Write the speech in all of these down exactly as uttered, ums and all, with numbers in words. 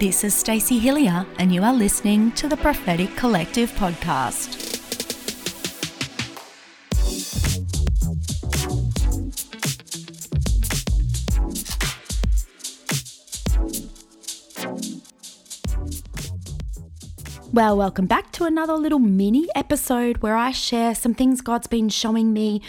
This is Stacey Hillier, and you are listening to The Prophetic Collective Podcast. Well, welcome back to another little mini episode where I share some things God's been showing me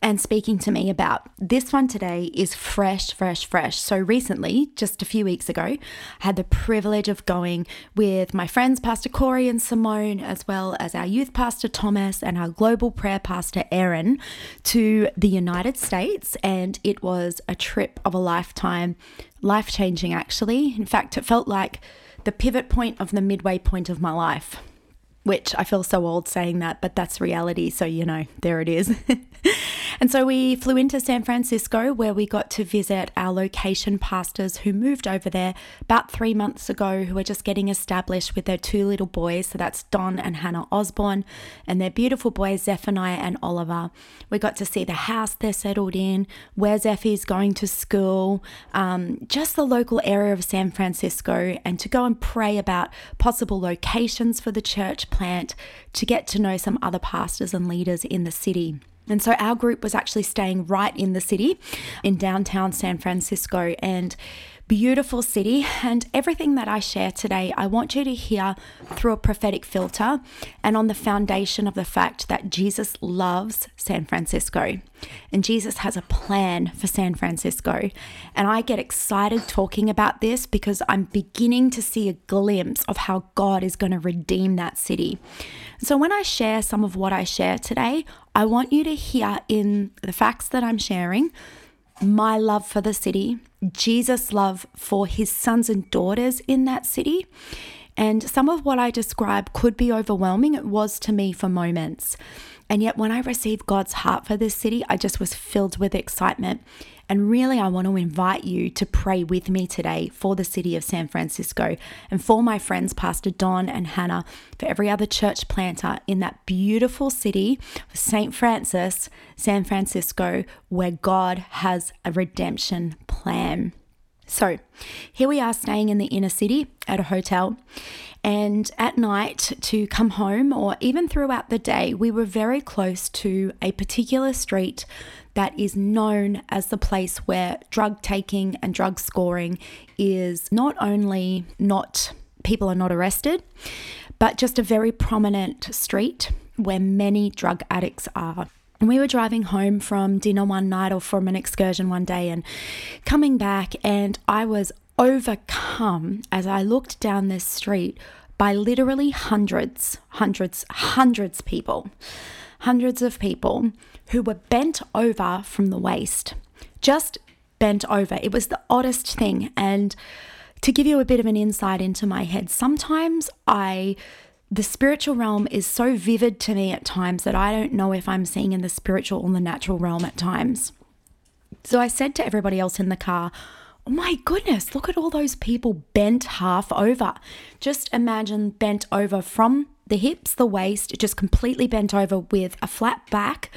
and speaking to me about. This one today is fresh, fresh, fresh. So recently, just a few weeks ago, I had the privilege of going with my friends, Pastor Corey and Simone, as well as our youth pastor, Thomas, and our global prayer pastor, Aaron, to the United States. And it was a trip of a lifetime, life-changing actually. In fact, it felt like the pivot point of the midway point of my life, which I feel so old saying that, but that's reality. So, you know, there it is. And so we flew into San Francisco, where we got to visit our location pastors who moved over there about three months ago, who are just getting established with their two little boys. So that's Don and Hannah Osborne and their beautiful boys, Zephaniah and Oliver. We got to see the house they're settled in, where Zephy's going to school, um, just the local area of San Francisco, and to go and pray about possible locations for the church plant, to get to know some other pastors and leaders in the city. And so our group was actually staying right in the city, in downtown San Francisco, and beautiful city. And everything that I share today, I want you to hear through a prophetic filter and on the foundation of the fact that Jesus loves San Francisco and Jesus has a plan for San Francisco. And I get excited talking about this because I'm beginning to see a glimpse of how God is going to redeem that city. So when I share some of what I share today, I want you to hear in the facts that I'm sharing my love for the city, Jesus' love for his sons and daughters in that city. And some of what I describe could be overwhelming. It was to me for moments. And yet when I received God's heart for this city, I just was filled with excitement. And really, I want to invite you to pray with me today for the city of San Francisco and for my friends, Pastor Don and Hannah, for every other church planter in that beautiful city of Saint Francis, San Francisco, where God has a redemption plan. So here we are staying in the inner city at a hotel, and at night to come home, or even throughout the day, we were very close to a particular street that is known as the place where drug taking and drug scoring is not only not, people are not arrested, but just a very prominent street where many drug addicts are. And we were driving home from dinner one night or from an excursion one day and coming back, and I was overcome as I looked down this street by literally hundreds, hundreds, hundreds of people, hundreds of people who were bent over from the waist, just bent over. It was the oddest thing. And to give you a bit of an insight into my head, sometimes I... the spiritual realm is so vivid to me at times that I don't know if I'm seeing in the spiritual or the natural realm at times. So I said to everybody else in the car, oh my goodness, look at all those people bent half over. Just imagine bent over from the hips, the waist, just completely bent over with a flat back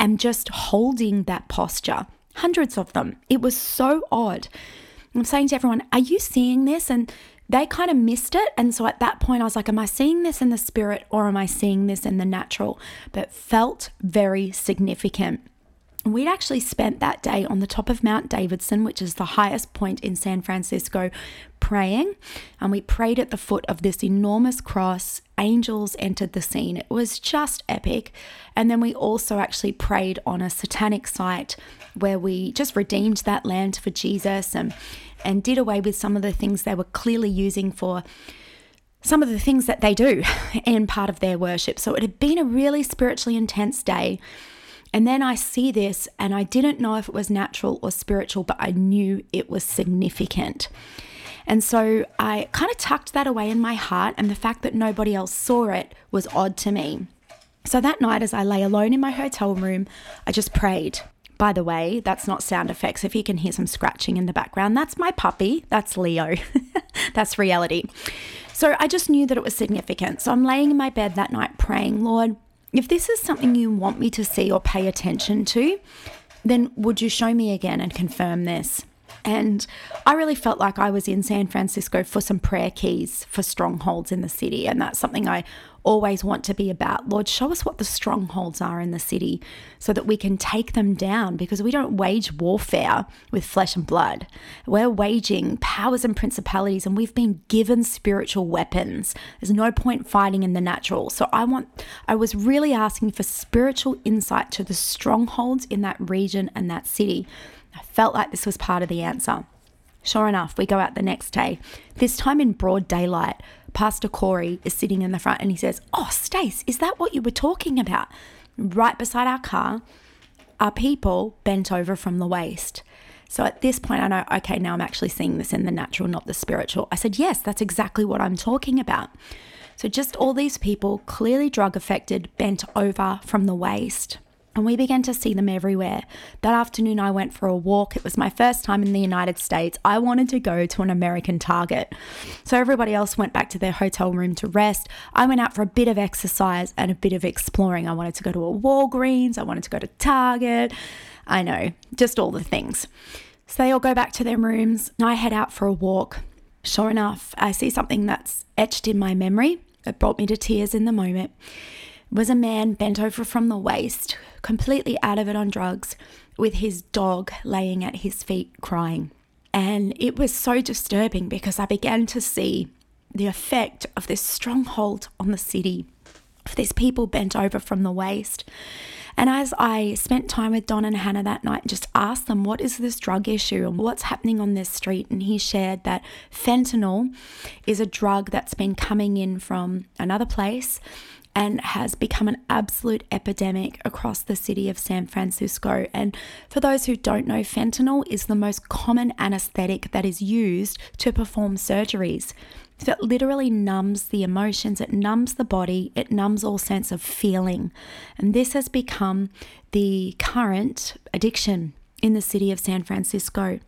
and just holding that posture. Hundreds of them. It was so odd. I'm saying to everyone, are you seeing this? And they kind of missed it. And so at that point, I was like, am I seeing this in the spirit or am I seeing this in the natural? But felt very significant. We'd actually spent that day on the top of Mount Davidson, which is the highest point in San Francisco, praying. And we prayed at the foot of this enormous cross. Angels entered the scene. It was just epic. And then we also actually prayed on a satanic site where we just redeemed that land for Jesus and and did away with some of the things they were clearly using for some of the things that they do and part of their worship. So it had been a really spiritually intense day. And then I see this, and I didn't know if it was natural or spiritual, but I knew it was significant. And so I kind of tucked that away in my heart, and the fact that nobody else saw it was odd to me. So that night, as I lay alone in my hotel room, I just prayed. By the way, that's not sound effects. If you can hear some scratching in the background, that's my puppy. That's Leo. That's reality. So I just knew that it was significant. So I'm laying in my bed that night praying, Lord, if this is something you want me to see or pay attention to, then would you show me again and confirm this? And I really felt like I was in San Francisco for some prayer keys for strongholds in the city. And that's something I always want to be about. Lord, show us what the strongholds are in the city so that we can take them down, because we don't wage warfare with flesh and blood. We're waging powers and principalities, and we've been given spiritual weapons. There's no point fighting in the natural. So I want, I was really asking for spiritual insight to the strongholds in that region and that city. I felt like this was part of the answer. Sure enough, we go out the next day, this time in broad daylight. Pastor Corey is sitting in the front and he says, "Oh, Stace, is that what you were talking about?" Right beside our car are people bent over from the waist. So at this point, I know, okay, now I'm actually seeing this in the natural, not the spiritual. I said, "Yes, that's exactly what I'm talking about." So just all these people, clearly drug affected, bent over from the waist. And we began to see them everywhere. That afternoon, I went for a walk. It was my first time in the United States. I wanted to go to an American Target. So everybody else went back to their hotel room to rest. I went out for a bit of exercise and a bit of exploring. I wanted to go to a Walgreens. I wanted to go to Target. I know, just all the things. So they all go back to their rooms. And I head out for a walk. Sure enough, I see something that's etched in my memory. It brought me to tears in the moment. Was a man bent over from the waist, completely out of it on drugs, with his dog laying at his feet crying. And it was so disturbing because I began to see the effect of this stronghold on the city, of these people bent over from the waist. And as I spent time with Don and Hannah that night, just asked them, what is this drug issue and what's happening on this street? And he shared that fentanyl is a drug that's been coming in from another place and has become an absolute epidemic across the city of San Francisco. And for those who don't know, fentanyl is the most common anesthetic that is used to perform surgeries. So it literally numbs the emotions, it numbs the body, it numbs all sense of feeling. And this has become the current addiction in the city of San Francisco.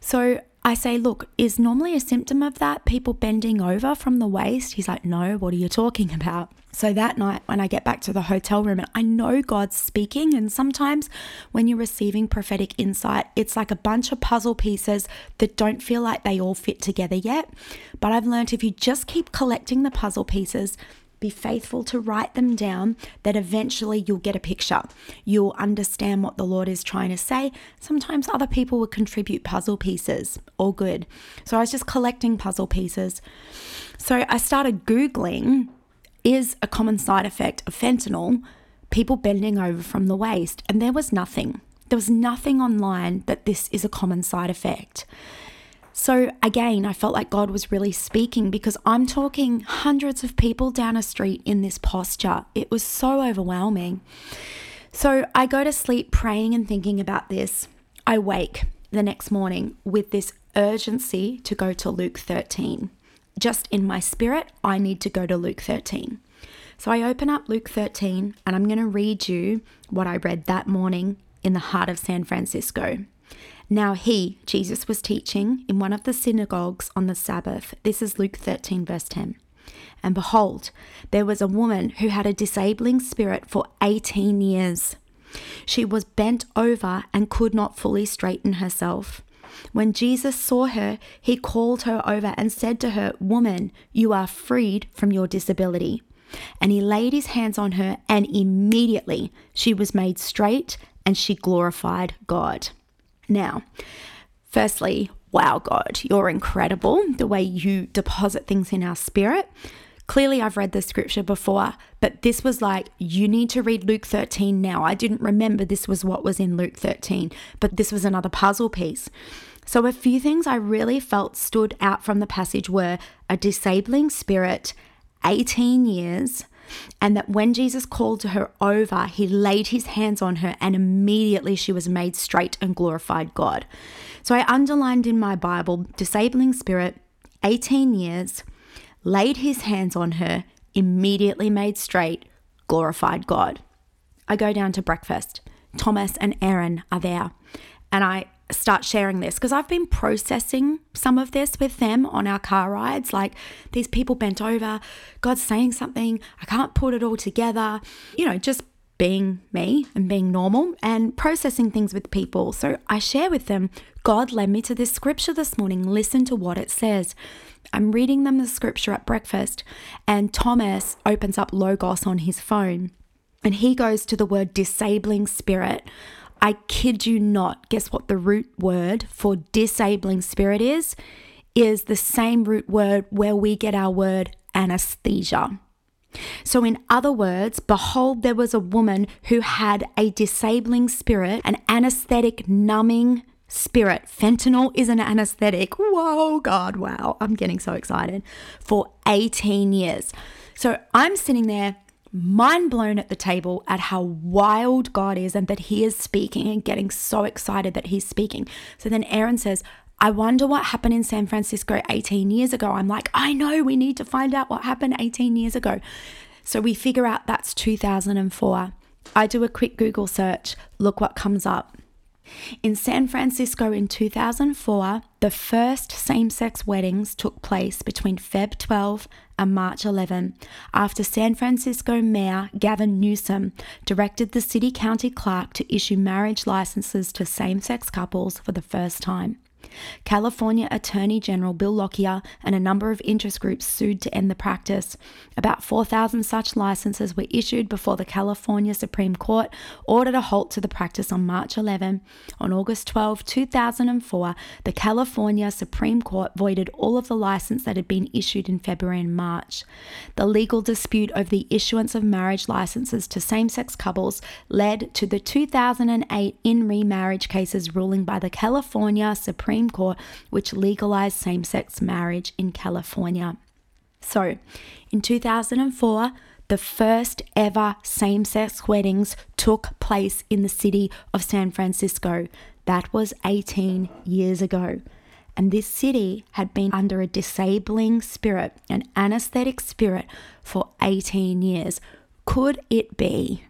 So I say, look, is normally a symptom of that people bending over from the waist? He's like, no, what are you talking about? So that night when I get back to the hotel room, and I know God's speaking, and sometimes when you're receiving prophetic insight, it's like a bunch of puzzle pieces that don't feel like they all fit together yet. But I've learned if you just keep collecting the puzzle pieces, be faithful to write them down, that eventually you'll get a picture. You'll understand what the Lord is trying to say. Sometimes other people will contribute puzzle pieces. All good. So I was just collecting puzzle pieces. So I started Googling, is a common side effect of fentanyl people bending over from the waist? And there was nothing. There was nothing online that this is a common side effect. So again, I felt like God was really speaking, because I'm talking hundreds of people down a street in this posture. It was so overwhelming. So I go to sleep praying and thinking about this. I wake the next morning with this urgency to go to Luke thirteen. Just in my spirit, I need to go to Luke thirteen. So I open up Luke thirteen, and I'm going to read you what I read that morning in the heart of San Francisco. Now he, Jesus, was teaching in one of the synagogues on the Sabbath. This is Luke thirteen, verse ten. And behold, there was a woman who had a disabling spirit for eighteen years. She was bent over and could not fully straighten herself. When Jesus saw her, he called her over and said to her, "Woman, you are freed from your disability." And he laid his hands on her, and immediately she was made straight, and she glorified God. Now, firstly, wow, God, you're incredible, the way you deposit things in our spirit. Clearly, I've read the scripture before, but this was like, you need to read Luke thirteen now. I didn't remember this was what was in Luke thirteen, but this was another puzzle piece. So a few things I really felt stood out from the passage were a disabling spirit, eighteen years, and that when Jesus called her over, he laid his hands on her, and immediately she was made straight and glorified God. So I underlined in my Bible, disabling spirit, eighteen years, laid his hands on her, immediately made straight, glorified God. I go down to breakfast. Thomas and Aaron are there, and I start sharing this because I've been processing some of this with them on our car rides. Like, these people bent over, God's saying something, I can't put it all together, you know, just being me and being normal and processing things with people. So I share with them, God led me to this scripture this morning. Listen to what it says. I'm reading them the scripture at breakfast, and Thomas opens up Logos on his phone and he goes to the word disabling spirit. I kid you not. Guess what the root word for disabling spirit is? Is the same root word where we get our word anesthesia. So in other words, behold, there was a woman who had a disabling spirit, an anesthetic, numbing spirit. Fentanyl is an anesthetic. Whoa, God, wow. I'm getting so excited. For eighteen years. So I'm sitting there mind blown at the table at how wild God is and that he is speaking, and getting so excited that he's speaking. So then Aaron says, I wonder what happened in San Francisco eighteen years ago. I'm like, I know, we need to find out what happened eighteen years ago. So we figure out that's two thousand four. I do a quick Google search. Look what comes up. In San Francisco in two thousand four, the first same-sex weddings took place between February twelfth and March eleventh, after San Francisco Mayor Gavin Newsom directed the city county clerk to issue marriage licenses to same-sex couples for the first time. California Attorney General Bill Lockyer and a number of interest groups sued to end the practice. About four thousand such licenses were issued before the California Supreme Court ordered a halt to the practice on March eleventh. On August twelfth, two thousand four, the California Supreme Court voided all of the licenses that had been issued in February and March. The legal dispute over the issuance of marriage licenses to same-sex couples led to the two thousand eight in remarriage cases ruling by the California Supreme Court. Court, which legalized same-sex marriage in California. So, in two thousand four, the first ever same-sex weddings took place in the city of San Francisco. That was eighteen years ago. And this city had been under a disabling spirit, an anesthetic spirit, for eighteen years. Could it be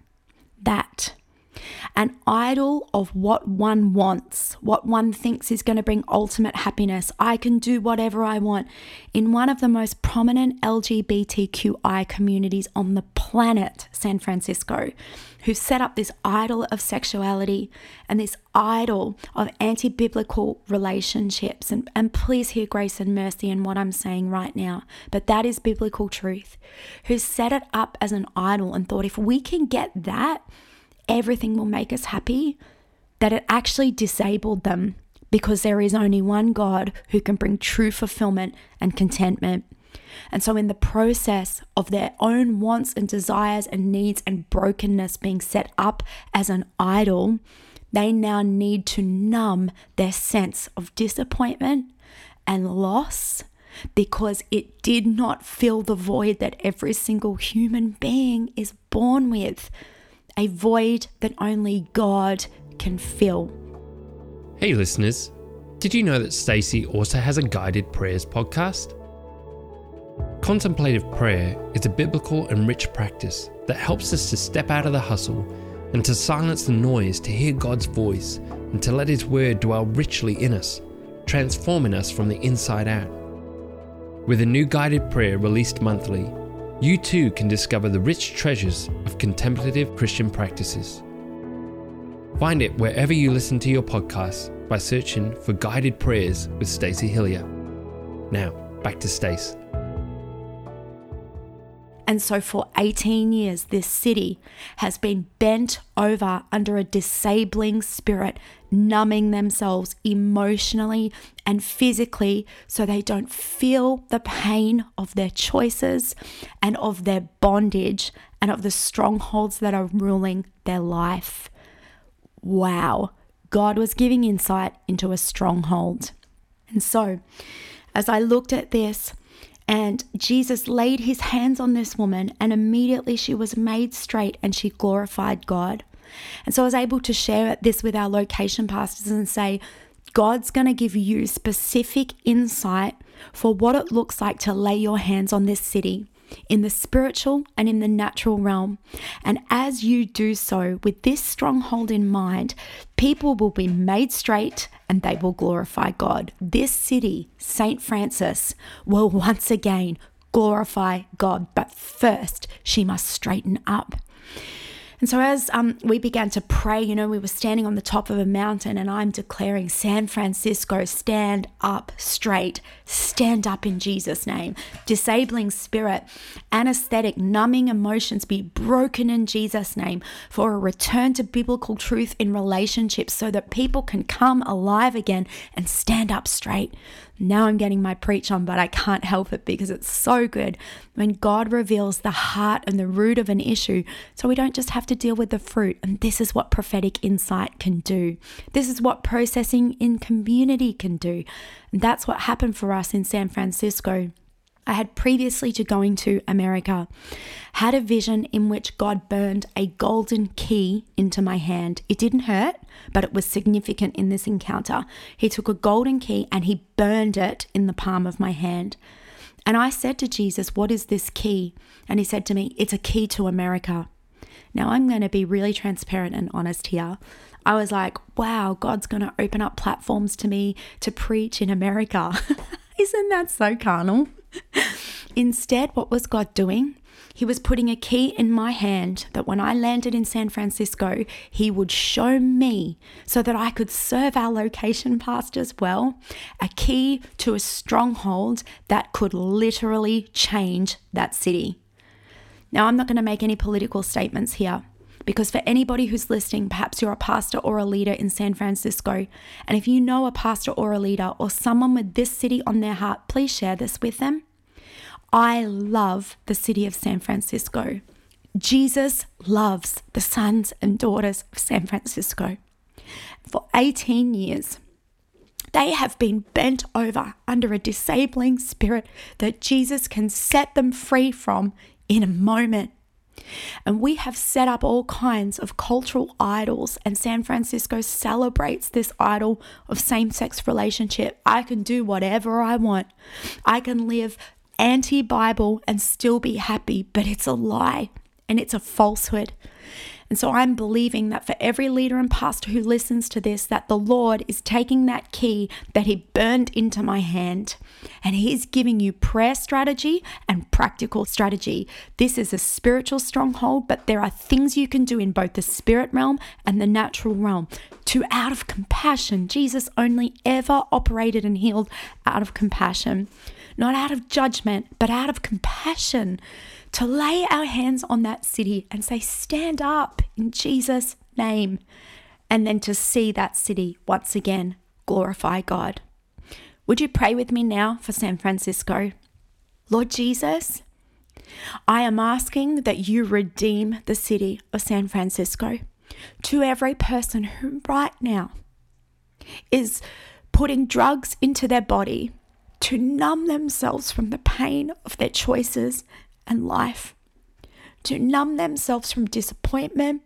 that an idol of what one wants, what one thinks is going to bring ultimate happiness? I can do whatever I want. In one of the most prominent L G B T Q I communities on the planet, San Francisco, who set up this idol of sexuality and this idol of anti-biblical relationships. And, and please hear grace and mercy in what I'm saying right now, but that is biblical truth. Who set it up as an idol and thought if we can get that, everything will make us happy, that it actually disabled them, because there is only one God who can bring true fulfillment and contentment. And so in the process of their own wants and desires and needs and brokenness being set up as an idol, they now need to numb their sense of disappointment and loss, because it did not fill the void that every single human being is born with. A void that only God can fill. Hey listeners, did you know that Stacey also has a Guided Prayers podcast? Contemplative prayer is a biblical and rich practice that helps us to step out of the hustle and to silence the noise, to hear God's voice and to let His word dwell richly in us, transforming us from the inside out. With a new guided prayer released monthly, you too can discover the rich treasures of contemplative Christian practices. Find it wherever you listen to your podcasts by searching for Guided Prayers with Stacey Hillier. Now, back to Stace. And so for eighteen years, this city has been bent over under a disabling spirit, numbing themselves emotionally and physically so they don't feel the pain of their choices and of their bondage and of the strongholds that are ruling their life. Wow. God was giving insight into a stronghold. And so as I looked at this, and Jesus laid his hands on this woman, and immediately she was made straight and she glorified God. And so I was able to share this with our location pastors and say, God's going to give you specific insight for what it looks like to lay your hands on this city in the spiritual and in the natural realm. And as you do so, with this stronghold in mind, people will be made straight and they will glorify God. This city, Saint Francis, will once again glorify God. But first, she must straighten up. And so as um, we began to pray, you know, we were standing on the top of a mountain and I'm declaring, San Francisco, stand up straight, stand up in Jesus' name. Disabling spirit, anesthetic, numbing emotions be broken in Jesus' name for a return to biblical truth in relationships so that people can come alive again and stand up straight. Now I'm getting my preach on, but I can't help it because it's so good when God reveals the heart and the root of an issue so we don't just have to deal with the fruit. And this is what prophetic insight can do. This is what processing in community can do. And that's what happened for us in San Francisco. I had previously to going to America, had a vision in which God burned a golden key into my hand. It didn't hurt, but it was significant in this encounter. He took a golden key and he burned it in the palm of my hand. And I said to Jesus, what is this key? And he said to me, it's a key to America. Now I'm going to be really transparent and honest here. I was like, wow, God's going to open up platforms to me to preach in America. Isn't that so carnal? Instead, what was God doing? He was putting a key in my hand that when I landed in San Francisco, he would show me so that I could serve our location pastors well, a key to a stronghold that could literally change that city. Now, I'm not going to make any political statements here because for anybody who's listening, perhaps you're a pastor or a leader in San Francisco. And if you know a pastor or a leader or someone with this city on their heart, please share this with them. I love the city of San Francisco. Jesus loves the sons and daughters of San Francisco. For eighteen years, they have been bent over under a disabling spirit that Jesus can set them free from in a moment. And we have set up all kinds of cultural idols, and San Francisco celebrates this idol of same-sex relationship. I can do whatever I want. I can live anti-Bible and still be happy, but it's a lie and it's a falsehood. And so I'm believing that for every leader and pastor who listens to this, that the Lord is taking that key that he burned into my hand and he's giving you prayer strategy and practical strategy. This is a spiritual stronghold, but there are things you can do in both the spirit realm and the natural realm. To out of compassion, Jesus only ever operated and healed out of compassion, not out of judgment, but out of compassion. To lay our hands on that city and say, stand up in Jesus' name. And then to see that city once again glorify God. Would you pray with me now for San Francisco? Lord Jesus, I am asking that you redeem the city of San Francisco. To every person who right now is putting drugs into their body to numb themselves from the pain of their choices and life, to numb themselves from disappointment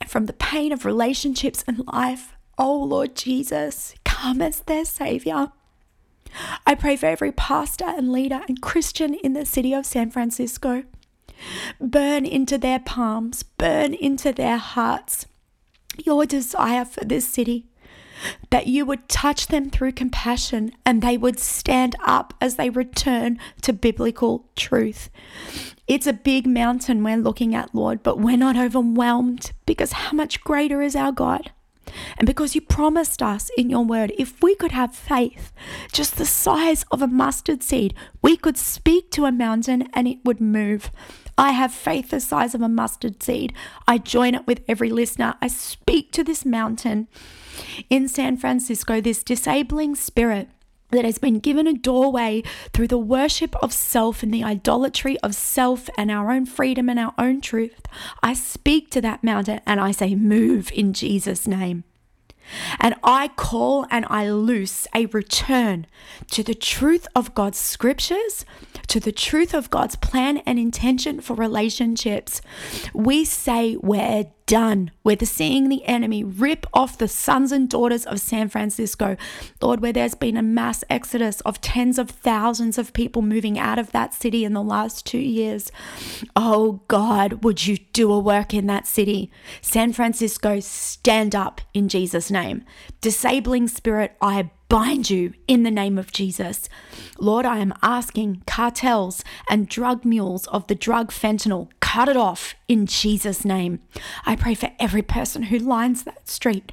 and from the pain of relationships and life. Oh Lord Jesus, come as their Savior. I pray for every pastor and leader and Christian in the city of San Francisco. Burn into their palms, burn into their hearts your desire for this city, that you would touch them through compassion and they would stand up as they return to biblical truth. It's a big mountain we're looking at, Lord, but we're not overwhelmed because how much greater is our God? And because you promised us in your word, if we could have faith, just the size of a mustard seed, we could speak to a mountain and it would move. I have faith the size of a mustard seed. I join it with every listener. I speak to this mountain in San Francisco, this disabling spirit that has been given a doorway through the worship of self and the idolatry of self and our own freedom and our own truth. I speak to that mountain and I say, move in Jesus' name. And I call and I loose a return to the truth of God's scriptures, to the truth of God's plan and intention for relationships. We say we're done. We're seeing the enemy rip off the sons and daughters of San Francisco. Lord, where there's been a mass exodus of tens of thousands of people moving out of that city in the last two years. Oh God, would you do a work in that city? San Francisco, stand up in Jesus' name. Disabling spirit, I bind you in the name of Jesus. Lord, I am asking cartels and drug mules of the drug fentanyl, cut it off in Jesus' name. I pray for every person who lines that street,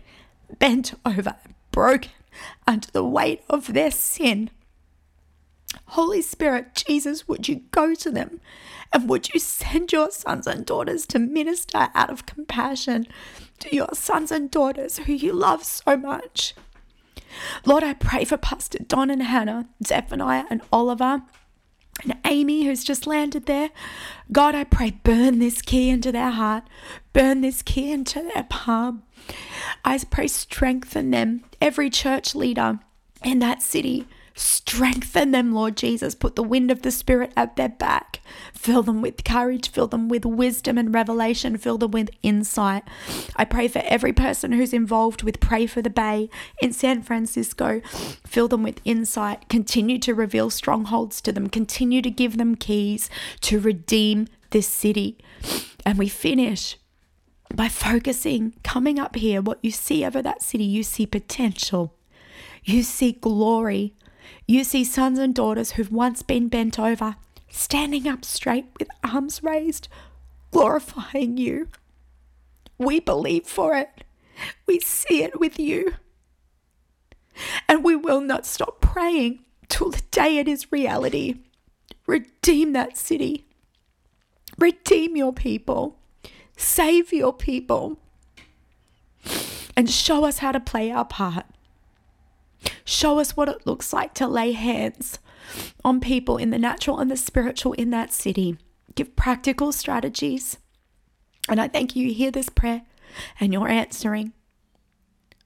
bent over and broken under the weight of their sin. Holy Spirit, Jesus, would you go to them and would you send your sons and daughters to minister out of compassion to your sons and daughters who you love so much? Lord, I pray for Pastor Don and Hannah, Zephaniah and Oliver and Amy, who's just landed there. God, I pray, burn this key into their heart. Burn this key into their palm. I pray, strengthen them. Every church leader in that city, strengthen them, Lord Jesus. Put the wind of the Spirit at their back. Fill them with courage. Fill them with wisdom and revelation. Fill them with insight. I pray for every person who's involved with Pray for the Bay in San Francisco. Fill them with insight. Continue to reveal strongholds to them. Continue to give them keys to redeem this city. And we finish by focusing, coming up here, what you see over that city. You see potential. You see glory. You see sons and daughters who've once been bent over, standing up straight with arms raised, glorifying you. We believe for it. We see it with you. And we will not stop praying till the day it is reality. Redeem that city. Redeem your people. Save your people. And show us how to play our part. Show us what it looks like to lay hands on people in the natural and the spiritual in that city. Give practical strategies. And I thank you, you hear this prayer and you're answering.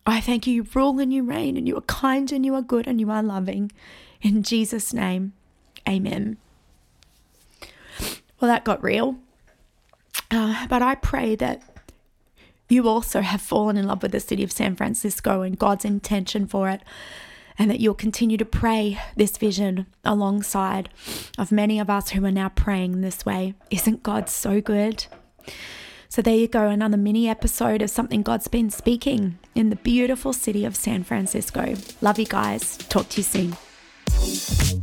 I thank you, you rule and you reign and you are kind and you are good and you are loving. In Jesus' name, amen. Well, that got real. Uh, but I pray that you also have fallen in love with the city of San Francisco and God's intention for it, and that you'll continue to pray this vision alongside of many of us who are now praying this way. Isn't God so good? So there you go, another mini episode of something God's been speaking in the beautiful city of San Francisco. Love you guys. Talk to you soon.